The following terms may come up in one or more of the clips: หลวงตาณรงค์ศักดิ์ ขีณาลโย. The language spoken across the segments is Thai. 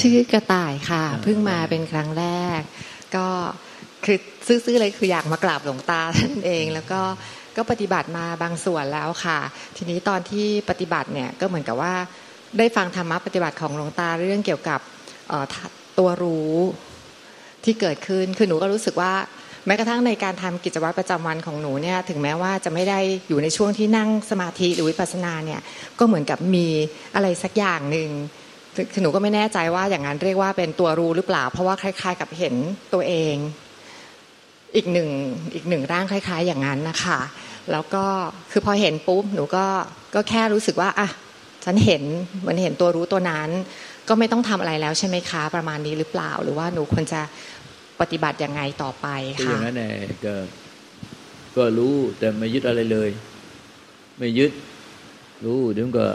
ชื่อกระต่ายค่ะเพิ่งมาเป็นครั้งแรกก็คือซื้อเลยคืออยากมากราบหลวงตาท่านเองแล้วก็ปฏิบัติมาบางส่วนแล้วค่ะทีนี้ตอนที่ปฏิบัติเนี่ยก็เหมือนกับว่าได้ฟังธรรมะปฏิบัติของหลวงตาเรื่องเกี่ยวกับตัวรู้ที่เกิดขึ้นคือหนูก็รู้สึกว่าแม้กระทั่งในการทำกิจวัตรประจำวันของหนูเนี่ยถึงแม้ว่าจะไม่ได้อยู่ในช่วงที่นั่งสมาธิหรือวิปัสสนาเนี่ยก็เหมือนกับมีอะไรสักอย่างนึงคือหนูก็ไม่แน่ใจว่าอย่างนั้นเรียกว่าเป็นตัวรู้หรือเปล่าเพราะว่าคล้ายๆกับเห็นตัวเองอีกหนึ่งร่างคล้ายๆอย่างนั้นนะคะแล้วก็คือพอเห็นปุ๊บหนูก็แค่รู้สึกว่าอ่ะฉันเห็นเหมือนเห็นตัวรู้ตัวนั้นก็ไม่ต้องทำอะไรแล้วใช่ไหมคะประมาณนี้หรือเปล่าหรือว่าหนูควรจะปฏิบัติยังไงต่อไปค่ะคืออย่างนั้นแหละก็รู้แต่ไม่ยึดอะไรเลยไม่ยึดรู้เดี๋ยวมันก็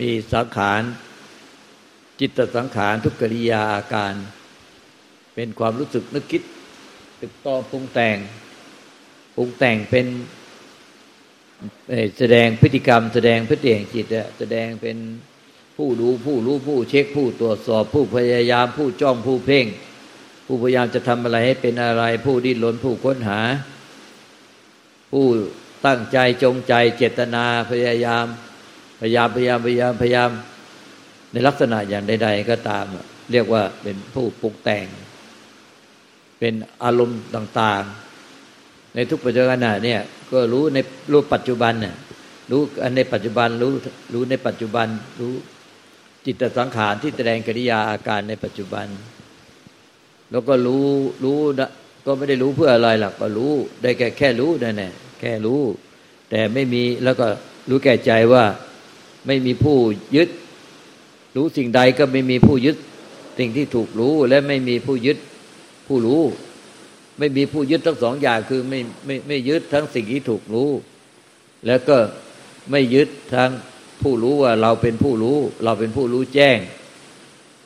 มีสังขารจิตสังขารทุกกิริยาอาการเป็นความรู้สึกนึกคิดตึกตองปรุงแต่งเป็นแสดงพฤติกรรมแสดงพฤติแห่งจิตแสดงเป็นผู้ดูผู้รู้ผู้เช็คผู้ตรวจสอบผู้พยายามผู้จ้องผู้เพ่งผู้พยายามจะทำอะไรให้เป็นอะไรผู้ดิ้นรนผู้ค้นหาผู้ตั้งใจจงใจเจตนาพยายามในลักษณะอย่างใดๆก็ตามเรียกว่าเป็นผู้ปรุงแต่งเป็นอารมณ์ต่างๆในทุกปัจจุบันเนี่ยก็รู้ในรูปปัจจุบันน่ะรู้ในปัจจุบันรู้ในปัจจุบันรู้จิตสังขารที่แสดงกิริยาอาการในปัจจุบันแล้วก็รู้นะก็ไม่ได้รู้เพื่ออะไรหรอกก็รู้ได้แค่รู้นั่นแหละแค่รู้แต่ไม่มีแล้วก็รู้แก่ใจว่าไม่มีผู้ยึดรู้สิ่งใดก็ไม่มีผู้ยึดสิ่งที่ถูกรู้และไม่มีผู้ยึดผู้รู้ไม่มีผู้ยึดทั้งสองอย่างคือไม่ยึดทั้งสิ่งที่ถูกรู้แล้วก็ไม่ยึดทั้งผู้รู้ว่าเราเป็นผู้รู้เราเป็นผู้รู้แจ้ง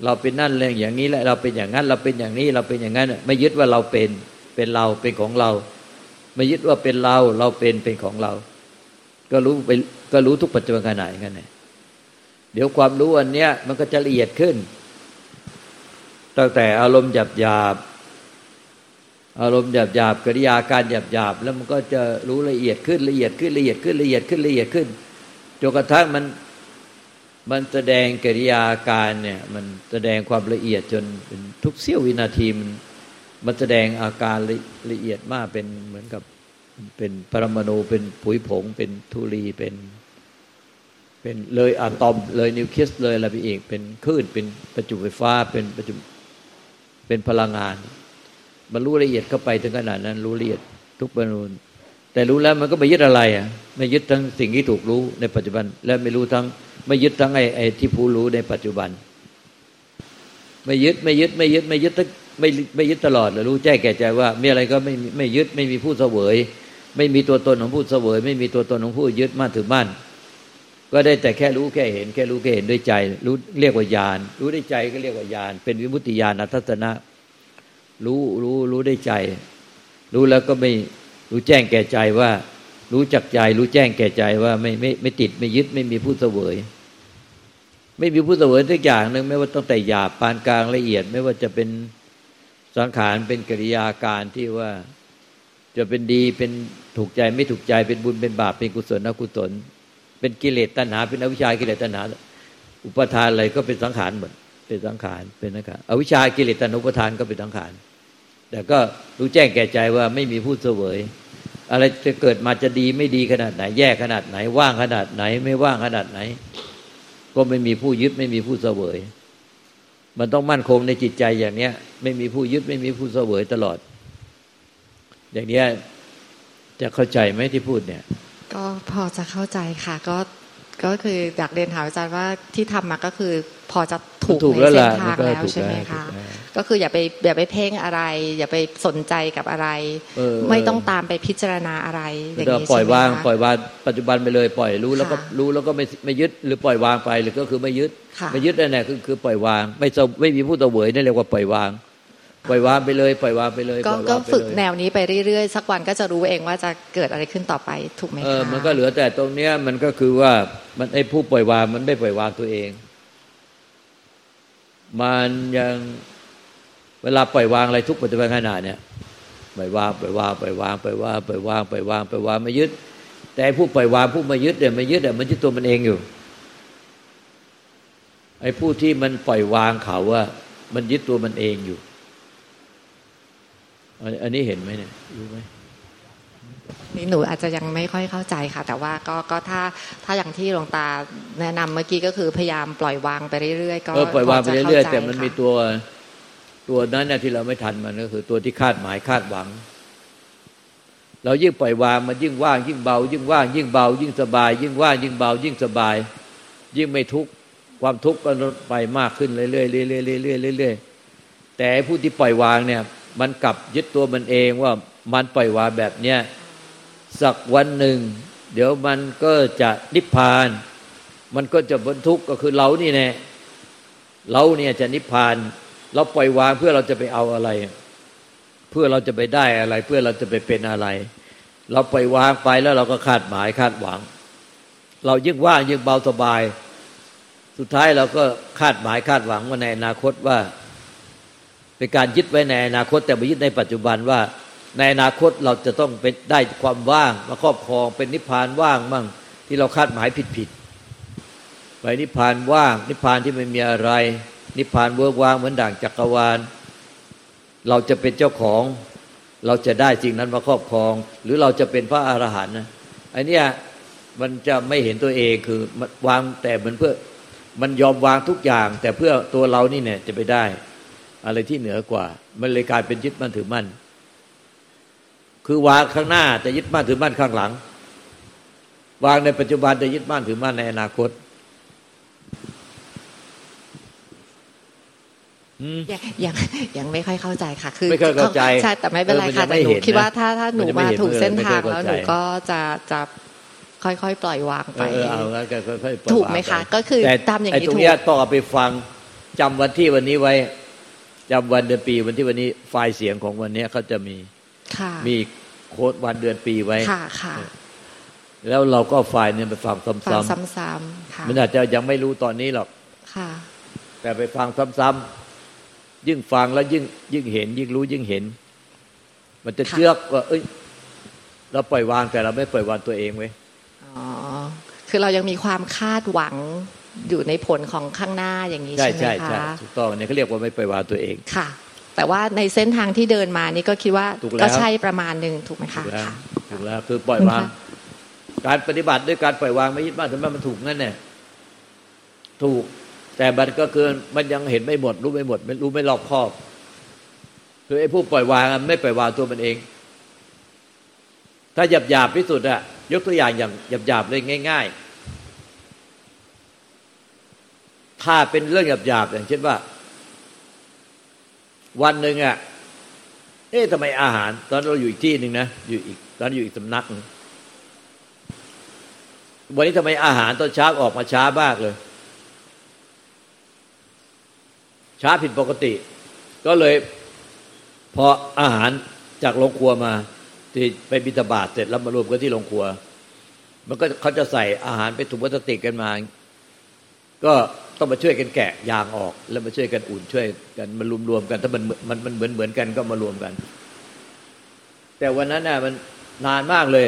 เราเป็นนั่นเรื่องอย่างนี้และเราเป็นอย่างนั้นเราเป็นอย่างนี้เราเป็นอย่างนั้นไม่ยึดว่าเราเป็นเราเป็นของเราไม่ยึดว่าเป็นเราเป็นของเราก็รู้ทุกปัจจุบันขณะอย่างนั้นแหละเดี๋ยวความรู้อันเนี้ยมันก็จะละเอียดขึ้นตั้งแต่อารมณ์หยาบๆอารมณ์หยาบๆกิริยาการหยาบๆแล้วมันก็จะรู้ละเอียดขึ้นละเอียดขึ้นละเอียดขึ้นละเอียดขึ้นละเอียดขึ้นจนกระทั่งมันแสดงกิริยาการเนี่ยมันแสดงความละเอียดจนเป็นทุกเสี้ยววินาทีมันแสดงอาการละเอียดมากเป็นเหมือนกับเป็นปรมาณูเป็นผุยผงเป็นธุลีเป็นเลยอะตอมเลยนิวเคลียสเลยอะไรไปอีกเป็นคลื่นเป็นประจุไฟฟ้าเป็นประจุเป็นพลังงานมันรู้ละเอียดเข้าไปถึงขนาดนั้นรู้ละเอียดทุกปรมาณูแต่รู้แล้วมันก็ไม่ยึดอะไรอ่ะไม่ยึดทั้งสิ่งที่ถูกรู้ในปัจจุบันและไม่ยึดทั้งไอ้ที่ผู้รู้ในปัจจุบันไม่ยึดตลอดเลยรู้แจ้งแก่ใจว่ามีอะไรก็ไม่ยึดไม่มีผู้เสวยไม่มีตัวตนของผู้เสวยไม่มีตัวตนของผู้ยึดมั่นถือมั่นก็ได้แต่แค่รู้แค่เห็นด้วยใจรู้เรียกว่าญาณรู้ด้วยใจก็เรียกว่าญาณเป็นวิมุตติญาณทัศนะรู้ด้วยใจรู้แล้วก็ไม่รู้แจ้งแก่ใจว่ารู้จักใจรู้แจ้งแก่ใจว่าไม่ติดไม่ยึดไม่มีผู้เสวยไม่มีผู้เสวยทุกอย่างนึงไม่ว่าตั้งแต่หยาบปานกลางละเอียดไม่ว่าจะเป็นสังขารเป็นกิริยาการที่ว่าจะเป็นดีเป็นถูกใจไม่ถูกใจเป็นบุญเป็นบาปเป็นกุศลอกุศลเป็นกิเลสตัณหาเป็นอวิชชากิเลสตัณหาอุปาทานอะไรก็เป็นสังขารหมดเป็นสังขารเป็นสังขารอวิชชากิเลสตัณหาอุปาทานก็เป็นสังขารแต่ก็รู้แจ้งแก่ใจว่าไม่มีผู้เสวยอะไรจะเกิดมาจะดีไม่ดีขนาดไหนแย่ขนาดไหนว่างขนาดไหนไม่ว่างขนาดไหนก็ไม่มีผู้ยึดไม่มีผู้เสวยมันต้องมั่นคงในจิตใจอย่างเนี้ยไม่มีผู้ยึดไม่มีผู้เสวยตลอดอย่างเนี้ยจะเข้าใจไหมที่พูดเนี่ยก็พอจะเข้าใจค่ะก็คืออยากเรียนถามอาจารย์ว่าที่ทำมาก็คือพอจะถูกในเส้นทางแล้วใช่ไหมคะก็คืออย่าไปเพ่งอะไรอย่าไปสนใจกับอะไรไม่ต้องตามไปพิจารณาอะไรอย่างนี้ปล่อยวางปัจจุบันไปเลยปล่อยรู้แล้วก็ไม่ยึดหรือปล่อยวางไปหรือก็คือไม่ยึดนั่นแหละคือปล่อยวางไม่มีผู้เสวยนี่เรียกว่าปล่อยวางไปเลยปล่อยวางไปเลยก็ฝึกแนวนี้ไปเรื่อยๆสักวันก็จะรู้เองว่าจะเกิดอะไรขึ้นต่อไปถูกไหมคะมันก็เหลือแต่ตรงเนี้ยมันก็คือว่ามันไอ้ผู้ปล่อยวางมันไม่ปล่อยวางตัวเอง มันยังเวลาปล่อยวางอะไรทุกปัจจุบันขณะเนี่ยปล่อยวางไม่ยึดแต่ผู้ปล่อยวางผู้ไม่ยึดเนี่ยไม่ยึดเนี่ยมันยึดตัวมันเองอยู่ไอ้ผู้ที่มันปล่อยวางเขาว่ามันยึดตัวมันเองอยู่อันนี้เห็นไหมเนี่ยรู้ไหมนี่หนูอาจจะยังไม่ค่อยเข้าใจค่ะแต่ว่าก็ถ้าอย่างที่หลวงตาแนะนำเมื่อกี้ก็คือพยายามปล่อยวางไปเรื่อยๆก็ปล่อยวางไปเรื่อยๆแต่มันมีตัวนั้นเนี่ยที่เราไม่ทันมันก็คือตัวที่คาดหมายคาดหวังเรายิ่งปล่อยวางมันยิ่งว่างยิ่งเบายิ่งว่างยิ่งเบายิ่งสบายยิ่งว่างยิ่งเบายิ่งสบายยิ่งไม่ทุกข์ความทุกข์ก็ลดไปมากขึ้นเรื่อยๆเรื่อยๆเรื่อยๆแต่ผู้ที่ปล่อยวางเนี่ยมันกลับยึดตัวมันเองว่ามันปล่อยวางแบบเนี้ยสักวันหนึ่งเดี๋ยวมันก็จะนิพพานมันก็จะพ้นทุกข์ก็คือเรานี่แน่เราเนี่ยจะนิพพานเราปล่อยวางเพื่อเราจะไปเอาอะไรเพื่อเราจะไปได้อะไรเพื่อเราจะไปเป็นอะไรเราปล่อยวางไปแล้วเราก็คาดหมายคาดหวังเรายิ่งว่างยิ่งเบาสบายสุดท้ายเราก็คาดหมายคาดหวังว่าในอนาคตว่าเป็นการยึดไว้ในอนาคตแต่ไม่ยึดในปัจจุบันว่าในอนาคตเราจะต้องเป็นได้ความว่างมาครอบครองเป็นนิพพานว่างมั่งที่เราคาดหมายผิดๆไปนิพพานว่างนิพพานที่ไม่มีอะไรนิพพานเวิร์กว่างเหมือนด่างจักรวาลเราจะเป็นเจ้าของเราจะได้สิ่งนั้นมาครอบครองหรือเราจะเป็นพระอรหันต์นะไอ้นี่มันจะไม่เห็นตัวเองคือวางแต่มันเพื่อมันยอมวางทุกอย่างแต่เพื่อตัวเรานี่เนี่ยจะไปได้อะไรที่เหนือกว่ามันเลยกลายเป็นยึดมั่นถือมั่นคือวางข้างหน้าแต่ยึดมั่นถือมั่นข้างหลังวางในปัจจุบันแต่ยึดมั่นถือมั่นในอนาคตยังไม่ค่อยเข้าใจค่ะคือไม่ค่อยเข้าใจใช่แต่ไม่เป็นไรค่ะแต่หนูคิดว่าถ้าหนูมาถูกเส้นทางแล้วหนูก็จะค่อยๆปล่อยวางไปถูกไหมคะก็คือตามอย่างนี้ถูกไอ้ตรงนี้ต่อไปฟังจำวันที่วันนี้ไว้จำวันเดือนปีวันที่วันนี้ไฟล์เสียงของวันนี้เขาจะมีโค้ดวันเดือนปีไว้แล้วเราก็ไฟล์เนี่ยไปฟังซ้ำๆมันอาจจะยังไม่รู้ตอนนี้หรอกแต่ไปฟังซ้ำๆยิ่งฟังแล้วยิ่งเห็นยิ่งรู้ยิ่งเห็นมันจะเชื่อว่าเอ้ยเราปล่อยวางแต่เราไม่ปล่อยวางตัวเองเว้ยอ๋อคือเรายังมีความคาดหวังอยู่ในผลของข้างหน้าอย่างนี้ใช่ไหมคะใช่ถูกต้องเนี่ยเขาเรียกว่าไม่ปล่อยวางตัวเองค่ะแต่ว่าในเส้นทางที่เดินมานี่ก็คิดว่าก็ใช่ประมาณนึงถูกไหมคะถูกแล้วคือปล่อยวางการปฏิบัติด้วยการปล่อยวางไม่ยึดมั่นถือมั่นมันถูกนั่นแหละถูกแต่มันก็คือมันยังเห็นไม่หมดรู้ไม่หมดไม่รู้ไม่รอบคอบคือไอ้ผู้ปล่อยวางไม่ปล่อยวางตัวมันเองถ้าหยาบๆที่สุดอะยกตัวอย่างอย่างหยาบๆเลยง่ายๆถ้าเป็นเรื่องหยาบๆอย่างเช่นว่าวันหนึ่งอะทำไมอาหารตอนเราอยู่อีกที่หนึ่งนะอยู่อีกตอนอยู่อีกสำนักวันนี้ทำไมอาหารตอนเช้าออกมาช้ามากเลยช้าผิดปกติก็เลยพออาหารจากโรงครัวมาที่ไปบิณฑบาตเสร็จแล้วมารวมกันที่โรงครัวมันก็เขาจะใส่อาหารไปถุงพลาสติกกันมาก็ต้องมาช่วยกันแกะยางออกแล้วมาช่วยกันอุ่นช่วยกันมารวมกันถ้ามันเหมือนกันก็มารวมกันแต่วันนั้นน่ะมันนานมากเลย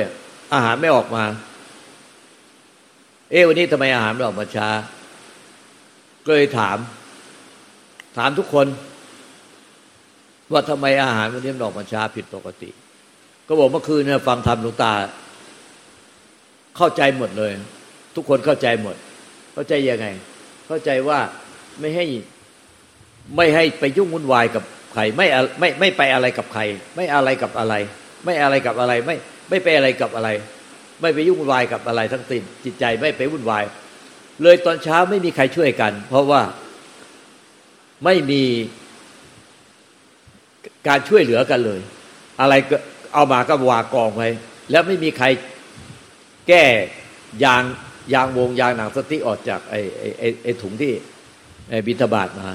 อาหารไม่ออกมาวันนี้ทำไมอาหารไม่ออกมาช้าก็เลยถามทุกคนว่าทำไมอาหารวันนี้มันออกมาช้าผิดปกติก็บอกเมื่อคืนเนี่ยฟังธรรมหลวงตาเข้าใจหมดเลยทุกคนเข้าใจหมดเข้าใจยังไงเข้าใจว่าไม่ให้ไปยุ่งวุ่นวายกับใครไม่ไปอะไรกับใครไม่อะไรกับอะไรไม่อะไรกับอะไรไม่ไปอะไรกับอะไรไม่ไปยุ่งวุ่นวายกับอะไรทั้งสิ้นจิตใจไม่ไปวุ่นวายเลยตอนเช้าไม่มีใครช่วยกันเพราะว่าไม่มีการช่วยเหลือกันเลยอะไรก็เอามาก็วางกองไว้แล้วไม่มีใครแก้ยางวงยางหนังสติ๊กออกจากไอถุงที่บิณฑบาตมา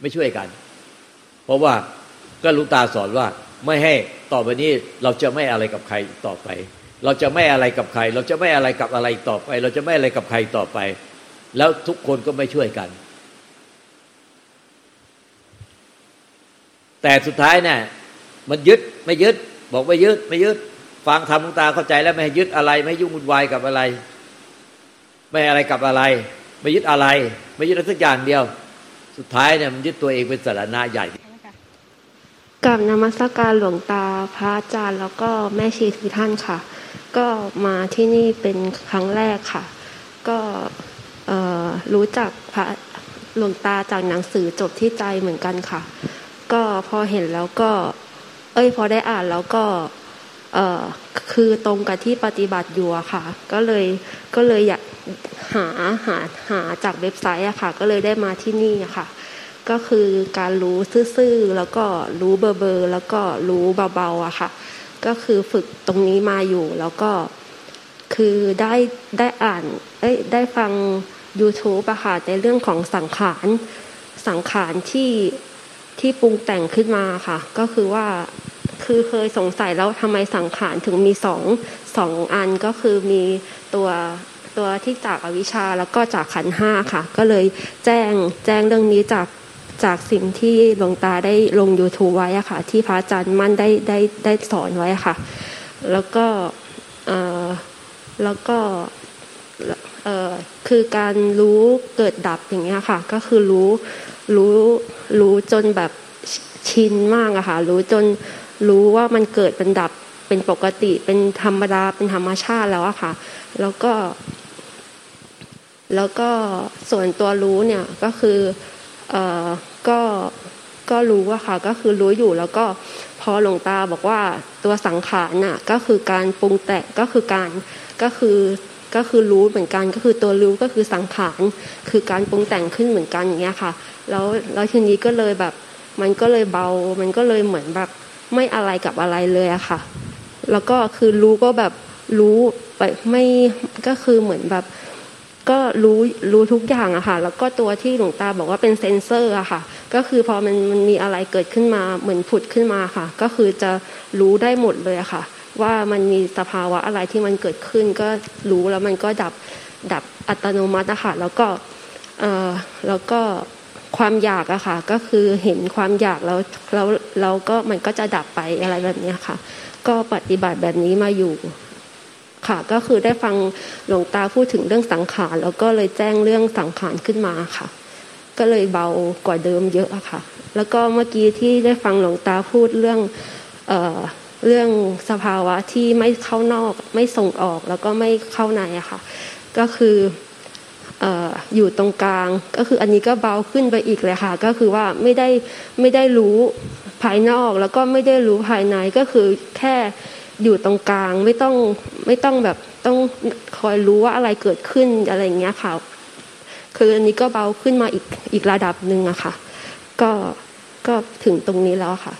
ไม่ช่วยกันเพราะว่าก็หลวงตาสอนว่าไม่ให้ต่อไปนี้เราจะไม่อะไรกับใครต่อไปเราจะไม่อะไรกับใครเราจะไม่อะไรกับอะไรต่อไปเราจะไม่อะไรกับใครต่อไปแล้วทุกคนก็ไม่ช่วยกัน แต่สุดท้ายเนี่ยมันยึดไม่ยึดบอกไม่ยึดไม่ยึดฟังธรรมหลวงตาเข้าใจแล้วไม่ให้ยึดอะไรไม่ยุ่งวุ่นวายกับอะไรไม่อะไรกับอะไรไม่ยึดอะไรไม่ยึดสักอย่างเดียวสุดท้ายเนี่ยมันยึดตัวเองเป็นสาระใหญ่กราบนมัสการหลวงตาพระอาจารย์แล้วก็แม่ชีทุกท่านค่ะก็มาที่นี่เป็นครั้งแรกค่ะก็รู้จักพระหลวงตาจากหนังสือจบที่ใจเหมือนกันค่ะก็พอเห็นแล้วก็พอได้อ่านแล้วก็คือตรงกับที่ปฏิบัติอยู่อะค่ะก็เลยอยากหาจากเว็บไซต์อะค่ะก็เลยได้มาที่นี่อะค่ะก็คือการรู้ซื่อๆแล้วก็รู้เบลอๆแล้วก็รู้เบาๆอะค่ะก็คือฝึกตรงนี้มาอยู่แล้วก็คือได้อ่านได้ฟัง YouTube อะค่ะในเรื่องของสังขารที่ปรุงแต่งขึ้นมาค่ะก็คือว่าคือเคยสงสัยแล้วทำไมสังขารถึงมีสองอันก็คือมีตัวที่จากอวิชชาแล้วก็จากขันธ์ห้าค่ะก็เลยแจ้งเรื่องนี้จากสิ่งที่หลวงตาได้ลง YouTube ไว้อะค่ะที่พระอาจารย์มั่นได้สอนไว้ค่ะแล้วก็คือการรู้เกิดดับอย่างเงี้ยค่ะก็คือรู้จนแบบชินมากอะค่ะรู้จนรู้ว่ามันเกิดมันดับเป็นปกติเป็นธรรมดาเป็นธรรมชาติแล้วอะค่ะแล้วก็ส่วนตัวรู้เนี่ยก็คือก็รู้อะค่ะก็คือรู้อยู่แล้วก็พอหลวงตาบอกว่าตัวสังขารน่ะก็คือการปรุงแต่งก็คือรู้เหมือนกันก็คือตัวรู้ก็คือสังขารคือการปรุงแต่งขึ้นเหมือนกันอย่างเงี้ยค่ะแล้วทีนี้ก็เลยแบบมันก็เลยเบามันก็เลยเหมือนแบบไม่อะไรกับอะไรเลยอะค่ะแล้วก็คือรู้ก็แบบรู้ไปไม่ก็คือเหมือนแบบก็รู้ทุกอย่างอะค่ะแล้วก็ตัวที่หลวงตาบอกว่าเป็นเซนเซอร์อะค่ะก็คือพอมันมีอะไรเกิดขึ้นมาเหมือนผุดขึ้นมาค่ะก็คือจะรู้ได้หมดเลยอะค่ะว่ามันมีสภาวะอะไรที่มันเกิดขึ้นก็รู้แล้วมันก็ดับอัตโนมัติอะค่ะแล้วก็ความอยากอะค่ะก็คือเห็นความอยากแล้วก็มันก็จะดับไปอะไรแบบนี้ค่ะก็ปฏิบัติแบบนี้มาอยู่ค่ะก็คือได้ฟังหลวงตาพูดถึงเรื่องสังขารแล้วก็เลยแจ้งเรื่องสังขารขึ้นมาค่ะก็เลยเบากว่าเดิมเยอะอะค่ะแล้วก็เมื่อกี้ที่ได้ฟังหลวงตาพูดเรื่องสภาวะที่ไม่เข้านอกไม่ส่งออกแล้วก็ไม่เข้าในอะค่ะก็คืออยู่ตรงกลางก็คืออันนี้ก็เบาขึ้นไปอีกเลยค่ะก็คือว่าไม่ได้รู้ภายนอกแล้วก็ไม่ได้รู้ภายในก็คือแค่อยู่ตรงกลางไม่ต้องแบบต้องคอยรู้ว่าอะไรเกิดขึ้นอะไรอย่างเงี้ยค่ะคืออันนี้ก็เบาขึ้นมาอีกระดับนึงอะค่ะก็ถึงตรงนี้แล้วค่ะ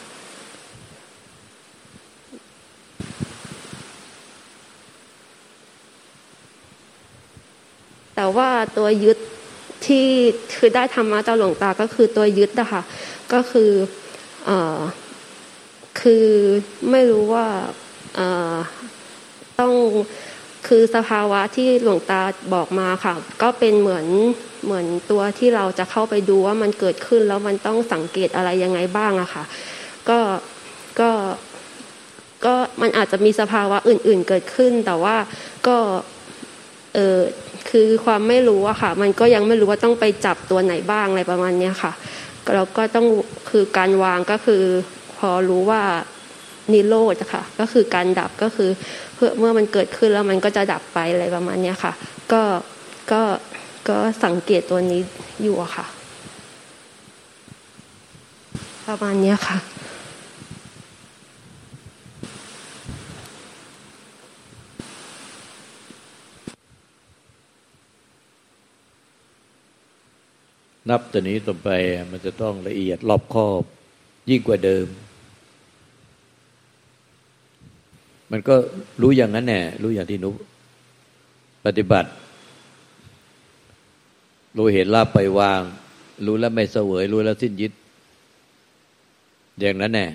แต่ว่าตัวยึดที่คือได้ธรรมะจากหลวงตาก็คือตัวยึดนะคะก็คือคือไม่รู้ว่าต้องคือสภาวะที่หลวงตาบอกมาค่ะก็เป็นเหมือนตัวที่เราจะเข้าไปดูว่ามันเกิดขึ้นแล้วมันต้องสังเกตอะไรยังไงบ้างอะค่ะก็มันอาจจะมีสภาวะอื่นๆเกิดขึ้นแต่ว่าก็คือความไม่รู้อะค่ะมันก็ยังไม่รู้ว่าต้องไปจับตัวไหนบ้างอะไรประมาณนี้ค่ะแล้วก็ต้องคือการวางก็คือพอรู้ว่านิโรธค่ะก็คือการดับก็คือเมื่อมันเกิดขึ้นแล้วมันก็จะดับไปอะไรประมาณนี้ค่ะก็สังเกตตัวนี้อยู่อะค่ะประมาณนี้ค่ะนับแต่นี้ต่อไปมันจะต้องละเอียดรอบคอบยิ่งกว่าเดิมมันก็รู้อย่างนั้นแน่รู้อย่างที่หนูปฏิบัติรู้เห็นละไปวางรู้แล้วไม่เสวยรู้แล้วสิ้นยึดอย่างนั้นแน่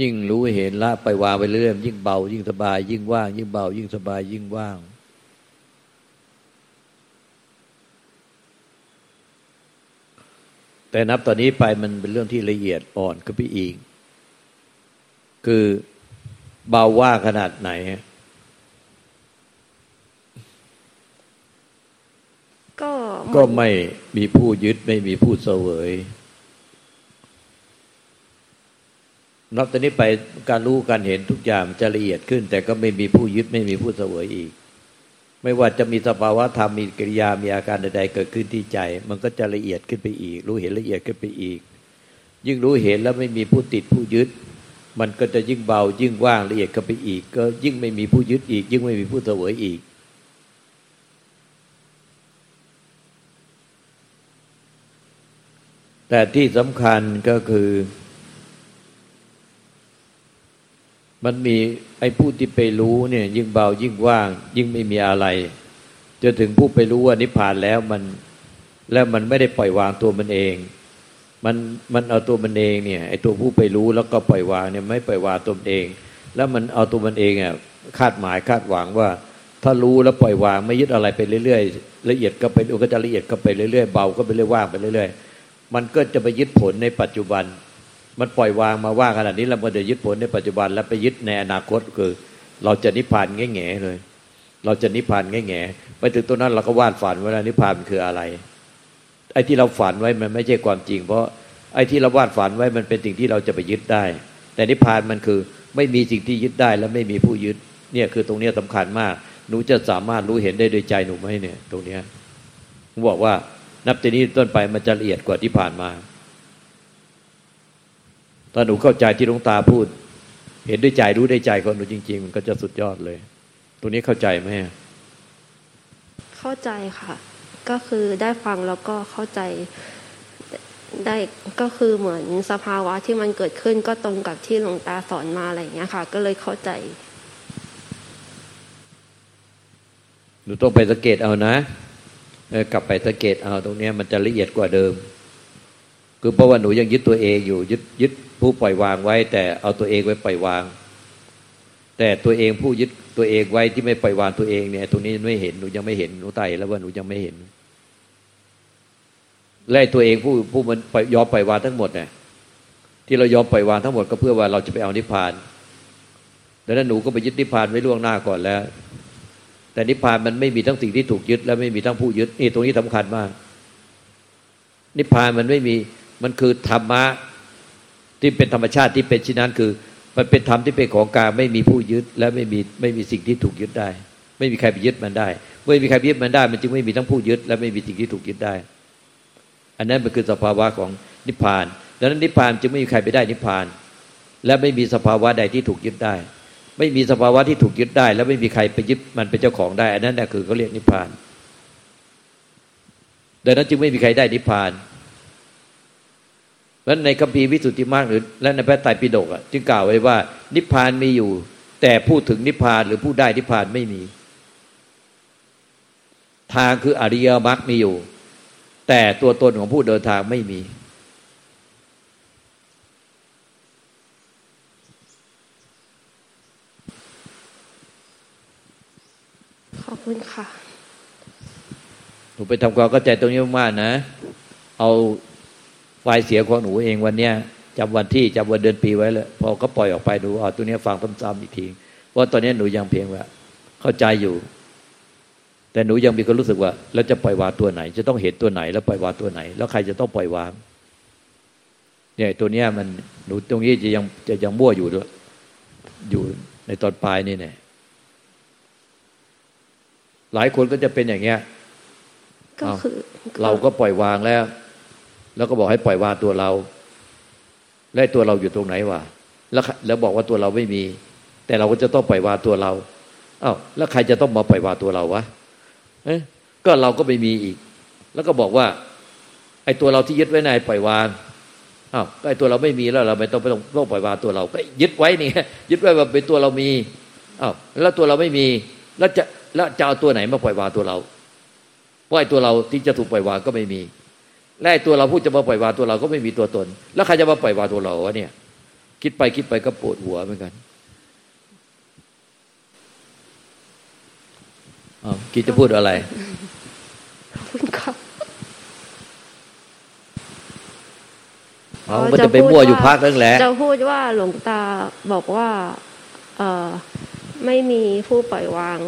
ยิ่งรู้เห็นละไปวางไปเรื่อยยิ่งเบายิ่งสบายยิ่งว่างยิ่งเบายิ่งสบายยิ่งว่าง แต่นับตอนนี้ไปมันเป็นเรื่องที่ละเอียดอ่อนขึ้นไปอีกคือเบาว่าขนาดไหนก็ไม่มีผู้ยึดไม่มีผู้เสวยนับตอนนี้ไปการรู้การเห็นทุกอย่างจะละเอียดขึ้นแต่ก็ไม่มีผู้ยึดไม่มีผู้เสวยอีกไม่ว่าจะมีสภาวะธรรมมีกิริยามีอาการใดๆเกิดขึ้นที่ใจมันก็จะละเอียดขึ้นไปอีกรู้เห็นละเอียดขึ้นไปอีกยิ่งรู้เห็นแล้วไม่มีผู้ติดผู้ยึดมันก็จะยิ่งเบายิ่งว่างละเอียดขึ้นไปอีกก็ยิ่งไม่มีผู้ยึดอีกยิ่งไม่มีผู้เสวยอีกแต่ที่สำคัญก็คือมันมีไอ้ผู้ที่ไปรู้เนี่ยยิ่งเบายิ่งว่างยิ่งไม่มีอะไรจนถึงผู้ไปรู้ว่านิพพานแล้วมันไม่ได้ปล่อยวางตัวมันเองมันเอาตัวมันเองเนี่ยไอ้ตัวผู้ไปรู้แล้วก็ปล่อยวางเนี่ยไม่ปล่อยวางตัวมันเองแล้วมันเอาตัวมันเองอ่ะคาดหวังว่าถ้ารู้แล้วปล่อยวางไม่ยึดอะไรไปเรื่อยๆละเอียดก็ไปก็จะละเอียดก็ไปเรื่อยๆเบาก็ไปเรื่อยว่างไปเรื่อยๆมันก็จะไปยึดผลในปัจจุบันมันปล่อยวางมาว่างขนาดนี้แล้วมันจะยึดผลในปัจจุบันแล้วไปยึดในอนาคตคือเราจะนิพพานแง่ๆเลยเราจะนิพพานแง่ๆไปถึงตัวนั้นเราก็วาดฝันไว้แล้วนิพพานคืออะไรไอ้ที่เราฝันไว้มันไม่ใช่ความจริงเพราะไอ้ที่เราวาดฝันไว้มันเป็นสิ่งที่เราจะไปยึดได้แต่นิพพานมันคือไม่มีสิ่งที่ยึดได้และไม่มีผู้ยึดเนี่ยคือตรงนี้สำคัญมากหนูจะสามารถรู้เห็นได้โดยใจหนูไหมเนี่ยตรงนี้ผมบอกว่านับแต่นี้ต้นไปมันจะละเอียดกว่าที่ผ่านมาถ้าหนูเข้าใจที่หลวงตาพูดเห็นด้วยใจรู้ได้ใจคนหนูจริงๆมันก็จะสุดยอดเลยตรงนี้เข้าใจไหมเข้าใจค่ะก็คือได้ฟังแล้วก็เข้าใจได้ก็คือเหมือนสภาวะที่มันเกิดขึ้นก็ตรงกับที่หลวงตาสอนมาอะไรอย่างเงี้ยค่ะก็เลยเข้าใจหนูต้องไปสังเกตเอานะกลับไปสังเกตเอาตรงนี้มันจะละเอียดกว่าเดิมคือเพราะว่าหนูยังยึดตัวเองอยู่ยึดผู้ปล่อยวางไว้แต่เอาตัวเองไว้ปล่อยวางแต่ตัวเองผู้ยึดตัวเองไว้ที่ไม่ปล่อยวางตัวเองเนี่ยตรงนี้ไม่เห็นหนูยังไม่เห็นหนูตายแล้วว่าหนูยังไม่เห็นไล่ตัวเองผู้มันยอมปล่อยวางทั้งหมดเนี่ยที่เรายอมปล่อยวางทั้งหมดก็เพื่อว่าเราจะไปเอานิพพานดังนั้นหนูก็ไปยึดนิพพานไว้ล่วงหน้าก่อนแล้วแต่นิพพานมันไม่มีทั้งสิ่งที่ถูกยึดและไม่มีทั้งผู้ยึดนี่ตรงนี้สำคัญมากนิพพานมันไม่มีมันคือธรรมะที่เป็นธรรมชาติที่เป็นเช่นนั้นคือมันเป็นธรรมที่เป็นของกลางไม่มีผู้ยึดและไม่มีสิ่งที่ถูกยึดได้ไม่มีใครไปยึดมันได้ไม่มีใครยึดมันได้มันจึงไม่มีทั้งผู้ยึดและไม่มีสิ่งที่ถูกยึดได้อันนั้นมันคือสภาวะของนิพพานดังนั้นนิพพานจึงไม่มีใครไปได้นิพพานและไม่มีสภาวะใดที่ถูกยึดได้ไม่มีสภาวะที่ถูกยึดได้และไม่มีใครไปยึดมันเป็นเจ้าของได้อันนั้นน่ะคือเขาเรียกนิพพานดังนั้นจึงไม่มีใครได้นิพพานแล้วในคัมภีร์วิสุทธิมรรคหรือและในพระไตรปิฎกจึงกล่าวไว้ว่านิพพานมีอยู่แต่พูดถึงนิพพานหรือผู้ได้นิพพานไม่มีทางคืออริยมรรคมีอยู่แต่ตัวตนของผู้เดินทางไม่มีขอบคุณค่ะผมไปทำความเข้าใจตรงนี้มากนะเอาไฟเสียของหนูเองวันเนี้ยจำวันที่จำวันเดือนปีไว้เลยพอก็ปล่อยออกไปดูตัวเนี้ยฟังซ้ำๆอีกทีว่าตอนนี้หนูยังเพียงว่าเข้าใจอยู่แต่หนูยังมีความรู้สึกว่าแล้วจะปล่อยวางตัวไหนจะต้องเห็นตัวไหนแล้วปล่อยวางตัวไหนแล้วใครจะต้องปล่อยวางเนี่ยตัวเนี้ยมันหนูตรงนี้จะยังมั่วอยู่ด้วยอยู่ในตอนปลายนี่แน่หลายคนก็จะเป็นอย่างเงี้ยก็คือเราก็ปล่อยวางแล้วก็บอกให้ปล่อยวางตัวเราและตัวเราอยู่ตรงไหนวะแล้วบอกว่าตัวเราไม่มีแต่เราก็จะต้องปล่อยวางตัวเราอ้าวแล้วใครจะต้องมาปล่อยวางตัวเราวะก็เราก็ไม่มีอีกแล้วก็บอกว่าไอ้ตัวเราที่ยึดไว้ในปล่อยวางอ้าวก็ไอ้ตัวเราไม่มีแล้วเราไม่ต้องปล่อยวางตัวเราก็ยึดไว้นี่ยึดไว้ว่าเป็นตัวเรามีอ้าวแล้วตัวเราไม่มีแล้วจะเอาตัวไหนมาปล่อยวางตัวเราเพราะไอ้ตัวเราที่จะถูกปล่อยวางก็ไม่มีและตัวเราพูดจะมาปล่อยวางตัวเราก็ไม่มีตัวตนแล้วใครจะมาปล่อยวางตัวเราวะเนี่ยคิดไปก็ปวดหัวเหมือนกันคิดจะพูดอะไรขอบคุณครับ เขาก็จะไปมั่วอยู่พักนั่นแหละจะพูดว่าหลวงตาบอกว่าไม่มีผู้ปล่อยวาง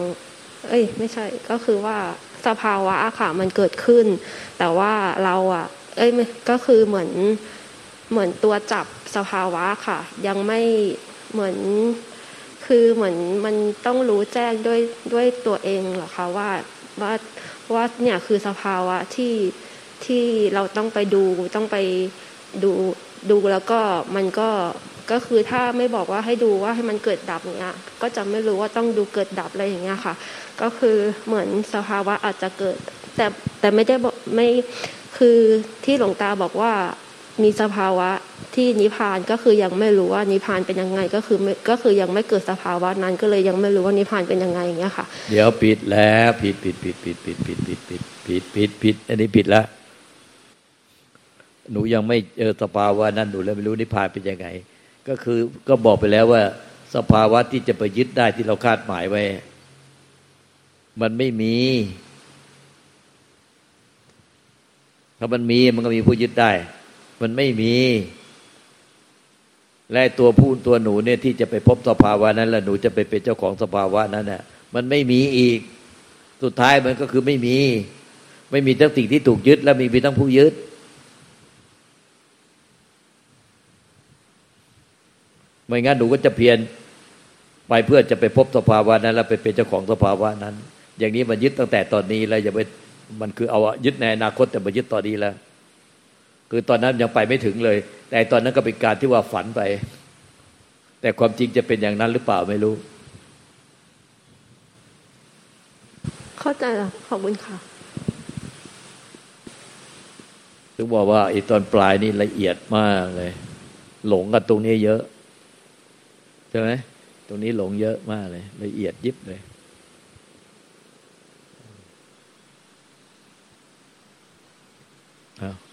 เอ้ยไม่ใช่ก็คือว่าสภาวะค่ะมันเกิดขึ้นแต่ว่าเราอ่ะเอ้ยก็คือเหมือนตัวจับสภาวะค่ะยังไม่เหมือนคือเหมือนมันต้องรู้แจ้งด้วยตัวเองเหรอคะว่าเนี่ยคือสภาวะที่เราต้องไปดูแล้วก็มันก็คือถ้าไม่บอกว่าให้ดูว่าให้มันเกิดดับเงี้ยก็จะไม่รู้ว่าต้องดูเกิดดับอะไรอย่างเงี้ยค่ะก็คือเหมือนสภาวะอาจจะเกิดแต่ไม่ได้บอกไม่คือที่หลวงตาบอกว่ามีสภาวะที่นิพพานก็คือยังไม่รู้ว่านิพพานเป็นยังไงก็คือยังไม่เกิดสภาวะนั้นก็เลยยังไม่รู้ว่านิพพานเป็นยังไงอย่างเงี้ยค่ะเดี๋ยวผิดแล้วผิดอันนี้ผิดละหนูยังไม่เจอสภาวะนั้นหนูเลยไม่รู้นิพพานเป็นยังไงก็คือก็บอกไปแล้วว่าสภาวะที่จะไปยึดได้ที่เราคาดหมายไว้มันไม่มีถ้ามันมีมันก็มีผู้ยึดได้มันไม่มีและตัวผู้ตัวหนูเนี่ยที่จะไปพบสภาวะนั้นแล้วหนูจะไปเป็นเจ้าของสภาวะนั้นน่ะมันไม่มีอีกสุดท้ายมันก็คือไม่มีทั้งสิ่งที่ถูกยึดและมีทั้งผู้ยึดไม่งั้นหนูก็จะเพียรไปเพื่อจะไปพบสภาวะนั้นแล้วไปเป็นเจ้าของสภาวะนั้นอย่างนี้มันยึดตั้งแต่ตอนนี้แล้วอย่าไปมันคือเอายึดในอนาคตแต่มายึดตอนนี้แล้วคือตอนนั้นยังไปไม่ถึงเลยแต่ตอนนั้นก็เป็นการที่ว่าฝันไปแต่ความจริงจะเป็นอย่างนั้นหรือเปล่าไม่รู้เข้าใจหรอขอบคุณค่ะถึงบอกว่าไอ้ตอนปลายนี่ละเอียดมากเลยหลงกันตรงนี้เยอะใช่ไหมตรงนี้หลงเยอะมากเลยละเอียดยิบเลย